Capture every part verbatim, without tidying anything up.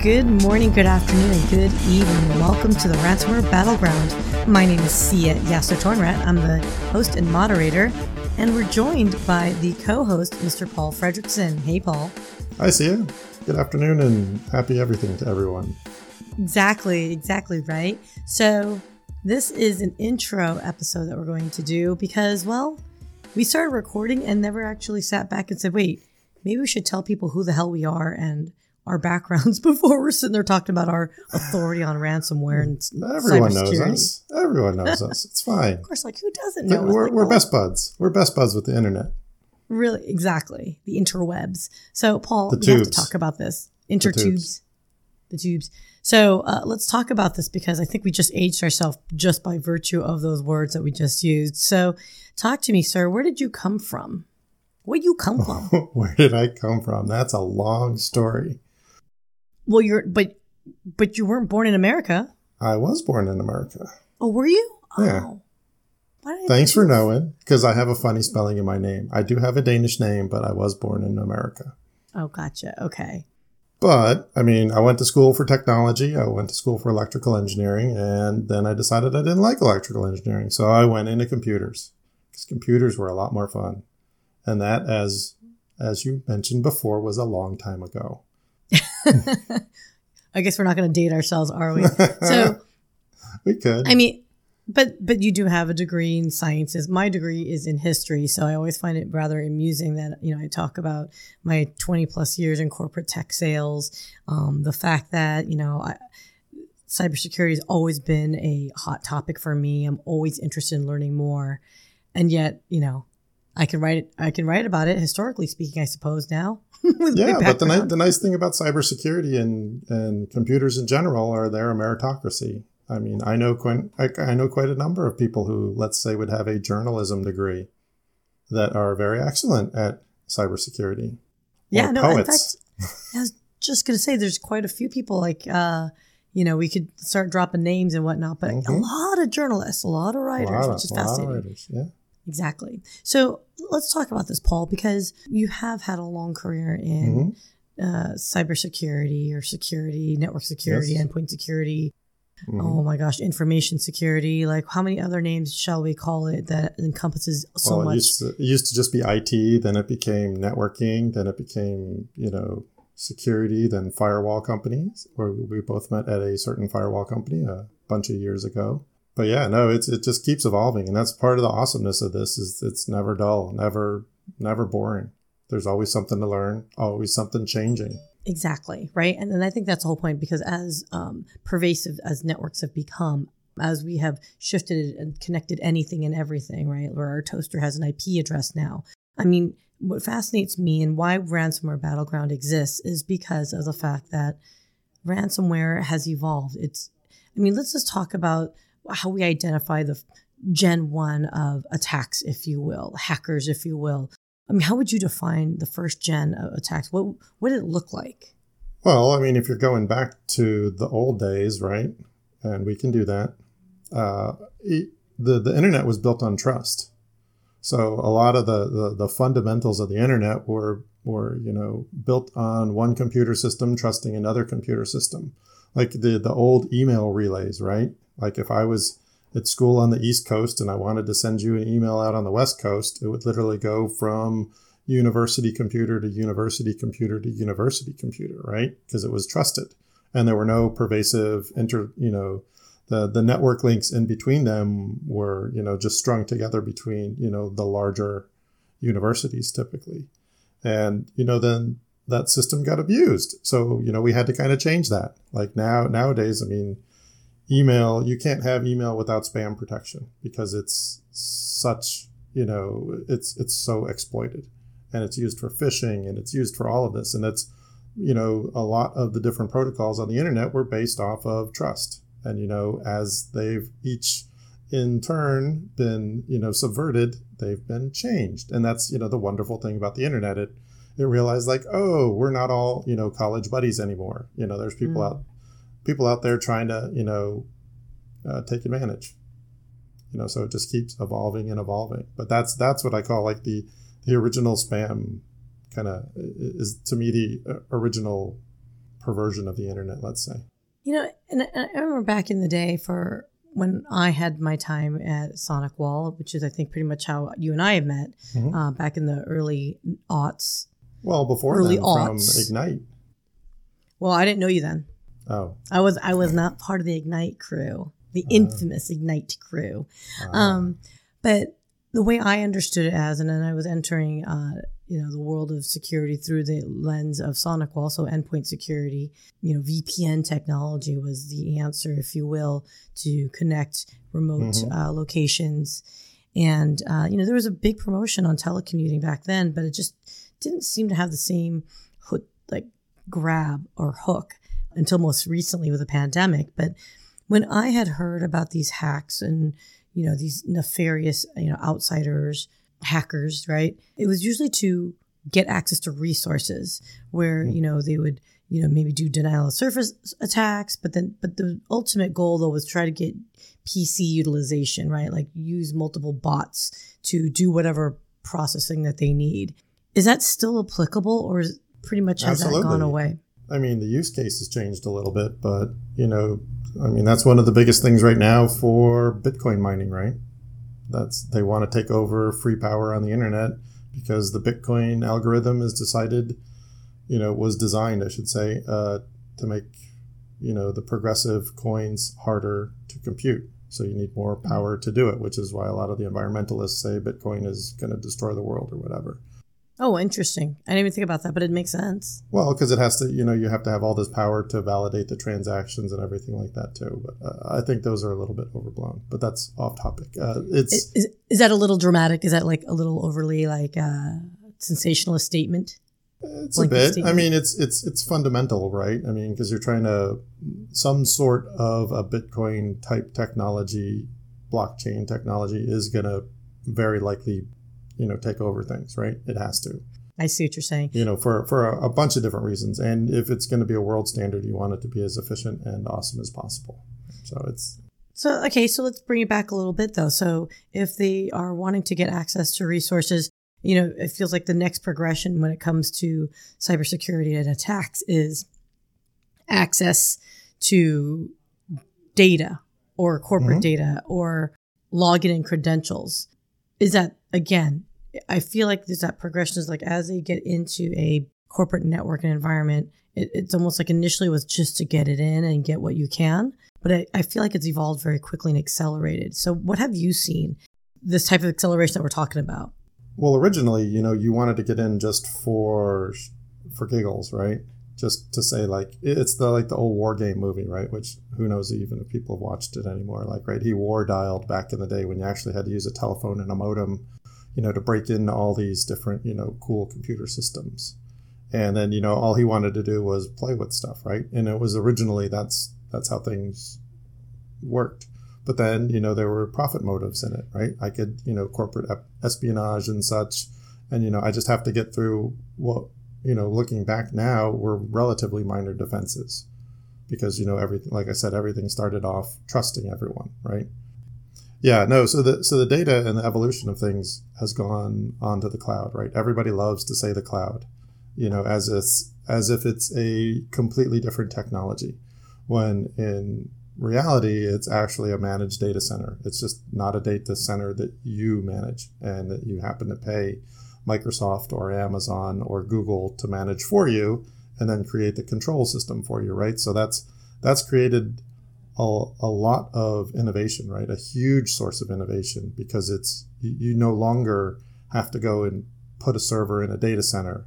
Good morning, good afternoon, and good evening. Welcome to the Ransomware Battleground. My name is Sia Yasotornrat. I'm the host and moderator, and we're joined by the co-host, Mister Paul Fredrickson. Hey, Paul. Hi, Sia. Good afternoon, and happy everything to everyone. Exactly, exactly right. So this is an intro episode that we're going to do because, well, we started recording and never actually sat back and said, wait, maybe we should tell people who the hell we are and our backgrounds before we're sitting there talking about our authority on ransomware and everyone knows us. Everyone knows us. It's fine. Of course, like who doesn't know us? We're, like, we're oh. best buds. We're best buds with the internet. Really, exactly. The interwebs. So, Paul, the we tubes. have to talk about this. Intertubes. The, the tubes. So uh, let's talk about this because I think we just aged ourselves just by virtue of those words that we just used. So talk to me, sir. Where did you come from? Where did you come from? Where did I come from? That's a long story. Well, you're but but you weren't born in America. I was born in America. Oh, were you? Yeah. Oh. Thanks for knowing, because I have a funny spelling in my name. I do have a Danish name, but I was born in America. Oh, gotcha. Okay. But, I mean, I went to school for technology. I went to school for electrical engineering, and then I decided I didn't like electrical engineering. So I went into computers, because computers were a lot more fun. And that, as as you mentioned before, was a long time ago. I guess we're not going to date ourselves, are we? So we could. I mean, but but you do have a degree in sciences. My degree is in history, so I always find it rather amusing that, you know, I talk about my twenty plus years in corporate tech sales. Um, the fact that, you know, I, cybersecurity has always been a hot topic for me. I'm always interested in learning more, and yet, you know, I can write it. I can write about it historically speaking, I suppose now. Yeah, but the, ni- the nice thing about cybersecurity and, and computers in general are they're a meritocracy. I mean, I know quite, I, I know quite a number of people who, let's say, would have a journalism degree that are very excellent at cybersecurity. Yeah, or no, poets. In fact, I was just going to say there's quite a few people like, uh, you know, we could start dropping names and whatnot, but mm-hmm. a lot of journalists, a lot of writers, lot of, which is fascinating. A lot of writers, yeah. Exactly. So let's talk about this, Paul, because you have had a long career in mm-hmm. uh, cybersecurity or security, network security, yes. endpoint security. Mm-hmm. Oh, my gosh. Information security. Like, how many other names shall we call it that encompasses so well, much? It used, to, it used to just be I T. Then it became networking. Then it became, you know, security, then firewall companies, where we both met at a certain firewall company a bunch of years ago. But yeah, no, it's it just keeps evolving. And that's part of the awesomeness of this is it's never dull, never, never boring. There's always something to learn, always something changing. Exactly. Right. And then I think that's the whole point, because as um, pervasive as networks have become, as we have shifted and connected anything and everything, right, where our toaster has an I P address now. I mean, what fascinates me and why Ransomware Battleground exists is because of the fact that ransomware has evolved. It's, I mean, let's just talk about how we identify the gen one of attacks, if you will, hackers, if you will. I mean, how would you define the first gen of attacks? What, what did it look like? Well, I mean, if you're going back to the old days, right? And we can do that. Uh, it, the, the internet was built on trust. So a lot of the, the, the fundamentals of the internet were, were, you know, built on one computer system trusting another computer system. Like the, the old email relays, right? Like if I was at school on the East Coast and I wanted to send you an email out on the West Coast, it would literally go from university computer to university computer to university computer, right? Because it was trusted. And there were no pervasive, inter, you know, the, the network links in between them were, you know, just strung together between, you know, the larger universities typically. And, you know, then that system got abused. So, you know, we had to kind of change that. Like now, nowadays, I mean, email, you can't have email without spam protection because it's such, you know, it's it's so exploited, and it's used for phishing, and it's used for all of this. And that's, you know, a lot of the different protocols on the internet were based off of trust. And, you know, as they've each in turn been, you know, subverted, they've been changed. And that's, you know, the wonderful thing about the internet. It, it realized like, oh, we're not all, you know, college buddies anymore. You know, there's people mm. out people out there trying to, you know, uh, take advantage. you know, so it just keeps evolving and evolving. But that's that's what I call like the the original spam, kind of is to me the original perversion of the internet, let's say. You know, and I remember back in the day for when I had my time at SonicWall, which is I think pretty much how you and I have met, mm-hmm. uh, back in the early aughts. Well, before early then, aughts. From Ignite. Well, I didn't know you then. Oh, I was I was not part of the Ignite crew, the uh, infamous Ignite crew. Uh, um, but the way I understood it as, and then I was entering, uh, you know, the world of security through the lens of SonicWall, so endpoint security. You know, V P N technology was the answer, if you will, to connect remote mm-hmm. uh, locations. And uh, you know, there was a big promotion on telecommuting back then, but it just didn't seem to have the same hook, like grab or hook until most recently with the pandemic. But when I had heard about these hacks and, you know, these nefarious, you know, outsiders, hackers, right? It was usually to get access to resources where, you know, they would, you know, maybe do denial of service attacks, but then, but the ultimate goal though was try to get P C utilization, right? Like use multiple bots to do whatever processing that they need. Is that still applicable, or is pretty much has Absolutely. That gone away? I mean, the use case has changed a little bit, but, you know, I mean, that's one of the biggest things right now for Bitcoin mining, right? That's they want to take over free power on the internet because the Bitcoin algorithm is decided, you know, was designed, I should say, uh, to make, you know, the progressive coins harder to compute. So you need more power to do it, which is why a lot of the environmentalists say Bitcoin is going to destroy the world or whatever. Oh, interesting. I didn't even think about that, but it makes sense. Well, because it has to, you know, you have to have all this power to validate the transactions and everything like that, too. But uh, I think those are a little bit overblown, but that's off topic. Uh, it's is, is that a little dramatic? Is that like a little overly like uh, sensationalist statement? It's Blanket a bit. Statement? I mean, it's it's it's fundamental, right? I mean, because you're trying to some sort of a Bitcoin type technology, blockchain technology is going to very likely you know, take over things, right? It has to. I see what you're saying. You know, for, for a, a bunch of different reasons. And if it's going to be a world standard, you want it to be as efficient and awesome as possible. So it's... So, okay, so let's bring it back a little bit, though. So if they are wanting to get access to resources, you know, it feels like the next progression when it comes to cybersecurity and attacks is access to data or corporate mm-hmm. data or login and credentials. Is that, again... I feel like there's that progression is like as they get into a corporate network and environment, it, it's almost like initially was just to get it in and get what you can. But I, I feel like it's evolved very quickly and accelerated. So what have you seen this type of acceleration that we're talking about? Well, originally, you know, you wanted to get in just for for giggles, right? Just to say like it's the like the old war game movie, right? Which who knows even if people have watched it anymore. Like, right, he war dialed back in the day when you actually had to use a telephone and a modem, you know, to break into all these different, you know, cool computer systems. And then, you know, all he wanted to do was play with stuff, right? And it was originally that's that's how things worked. But then, you know, there were profit motives in it, right? I could, you know, corporate espionage and such. And, you know, I just have to get through what, you know, looking back now were relatively minor defenses because, you know, everything, like I said, everything started off trusting everyone, right? Yeah, no, so the so the data and the evolution of things has gone onto the cloud, right? Everybody loves to say the cloud, you know, as it's as if it's a completely different technology, when in reality, it's actually a managed data center. It's just not a data center that you manage and that you happen to pay Microsoft or Amazon or Google to manage for you and then create the control system for you, right? So that's that's created... a lot of innovation, right? A huge source of innovation because it's you no longer have to go and put a server in a data center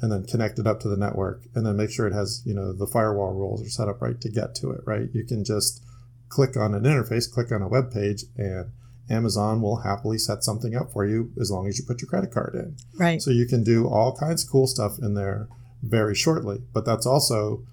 and then connect it up to the network and then make sure it has, you know, the firewall rules are set up right to get to it, right? You can just click on an interface, click on a web page, and Amazon will happily set something up for you as long as you put your credit card in. Right. So you can do all kinds of cool stuff in there very shortly. But that's also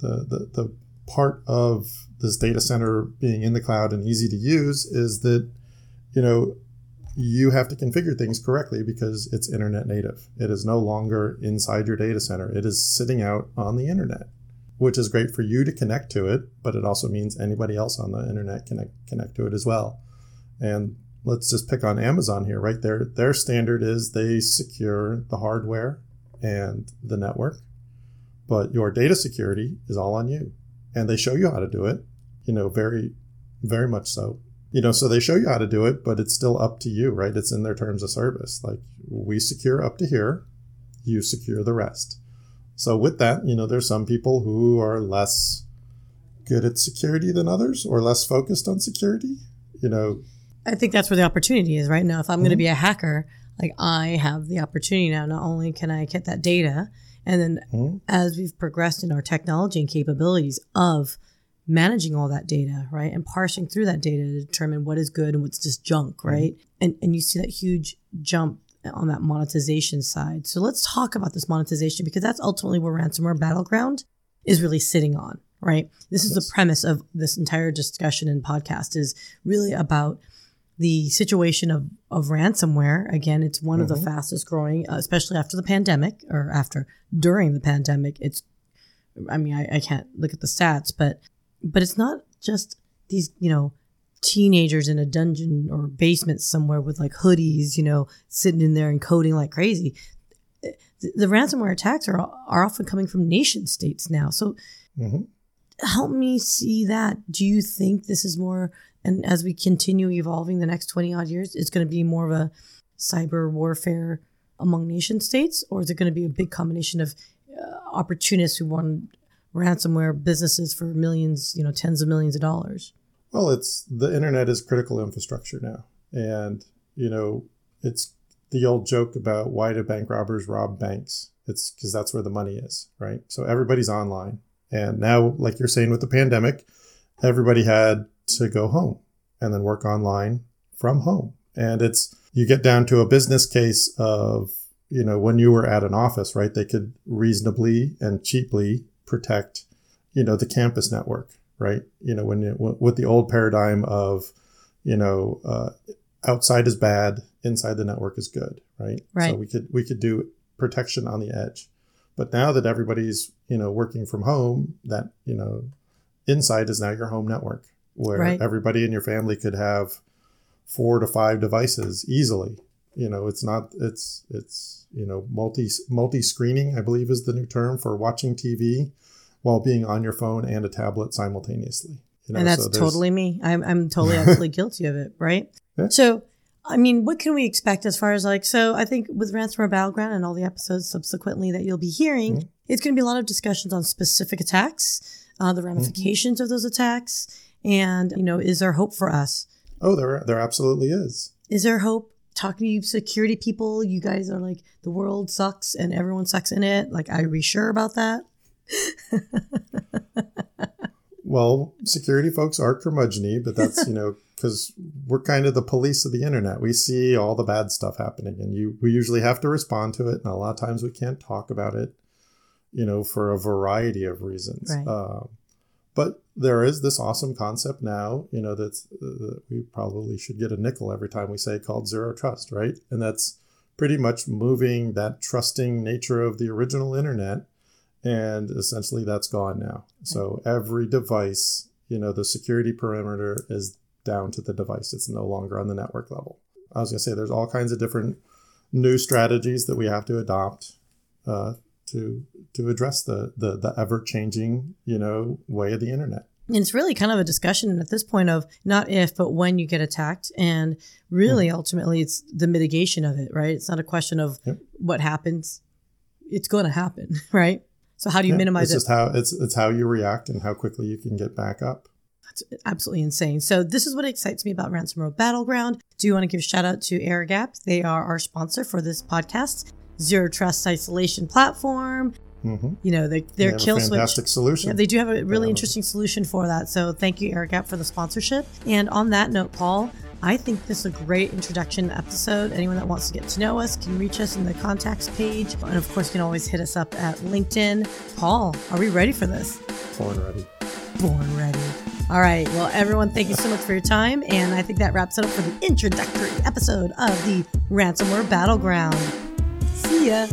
the the the part of this data center being in the cloud and easy to use is that, you know, you have to configure things correctly because it's internet native. It is no longer inside your data center. It is sitting out on the internet, which is great for you to connect to it, but it also means anybody else on the internet can connect to it as well. And let's just pick on Amazon here, right? Their, their standard is they secure the hardware and the network, but your data security is all on you. And they show you how to do it, you know, very, very much so. You know, so they show you how to do it, but it's still up to you, right? It's in their terms of service. Like, we secure up to here, you secure the rest. So with that, you know, there's some people who are less good at security than others, or less focused on security, you know. I think that's where the opportunity is right now. If I'm mm-hmm. going to be a hacker, like, I have the opportunity now. Not only can I get that data, and then mm-hmm. as we've progressed in our technology and capabilities of managing all that data, right, and parsing through that data to determine what is good and what's just junk, right? Mm-hmm. And and you see that huge jump on that monetization side. So let's talk about this monetization, because that's ultimately where Ransomware Battleground is really sitting on, right? This yes. is the premise of this entire discussion and podcast, is really about the situation of, of ransomware. Again, it's one mm-hmm. of the fastest growing, especially after the pandemic, or after during the pandemic. It's, I mean, I, I can't look at the stats, but But it's not just these, you know, teenagers in a dungeon or basement somewhere with like hoodies, you know, sitting in there and coding like crazy. The, the ransomware attacks are are often coming from nation states now. So mm-hmm. help me see that. Do you think this is more, and as we continue evolving the next twenty odd years, it's going to be more of a cyber warfare among nation states? Or is it going to be a big combination of uh, opportunists who want ransomware businesses for millions, you know, tens of millions of dollars? Well, it's the internet is critical infrastructure now. And, you know, it's the old joke about, why do bank robbers rob banks? It's because that's where the money is, right? So everybody's online. And now, like you're saying with the pandemic, everybody had to go home and then work online from home. And it's, you get down to a business case of, you know, when you were at an office, right, they could reasonably and cheaply protect, you know, the campus network, right? You know, when you, w- with the old paradigm of, you know, uh, outside is bad, inside the network is good, right? Right. So we could we could do protection on the edge, but now that everybody's, you know, working from home, that, you know, inside is now your home network, where right. everybody in your family could have four to five devices easily. You know, it's not, it's, it's, you know, multi, multi-screening, I believe is the new term for watching T V while being on your phone and a tablet simultaneously. You know, and that's so totally me. I'm, I'm totally, absolutely guilty of it, right? Yeah. So, I mean, what can we expect as far as like, so I think with Ransomware Battleground and all the episodes subsequently that you'll be hearing, mm-hmm. it's going to be a lot of discussions on specific attacks, uh, the ramifications mm-hmm. of those attacks. And, you know, is there hope for us? Oh, there, there absolutely is. Is there hope? Talking to you security people, you guys are like, the world sucks and everyone sucks in it. Like, are we sure about that? Well, security folks are curmudgeon-y, but that's, you know, because we're kind of the police of the internet. We see all the bad stuff happening, and you we usually have to respond to it. And a lot of times we can't talk about it, you know, for a variety of reasons. Right. Um, But there is this awesome concept now, you know, that's, uh, that we probably should get a nickel every time we say, called zero trust, right? And that's pretty much moving that trusting nature of the original internet. And essentially that's gone now. So every device, you know, the security perimeter is down to the device. It's no longer on the network level. I was going to say, there's all kinds of different new strategies that we have to adopt, uh, to to address the, the, the ever-changing, you know, way of the internet. And it's really kind of a discussion at this point of not if, but when you get attacked. And really, yeah. ultimately, it's the mitigation of it, right? It's not a question of yep. what happens. It's going to happen, right? So how do you yeah. minimize it's it? Just how, it's, it's how you react and how quickly you can get back up. That's absolutely insane. So this is what excites me about Ransomware Battleground. Do you want to give a shout out to Air Gap? They are our sponsor for this podcast. Zero trust isolation platform. Mm-hmm. You know, they, their they kill a fantastic switch solution. Yeah, they do have a really yeah. interesting solution for that. So thank you, Air Gap, for the sponsorship. And on that note, Paul, I think this is a great introduction episode. Anyone that wants to get to know us can reach us in the contacts page, and of course, you can always hit us up at LinkedIn. Paul, are we ready for this? Born ready. Born ready. All right. Well, everyone, thank you so much for your time, and I think that wraps it up for the introductory episode of the Ransomware Battleground. See ya.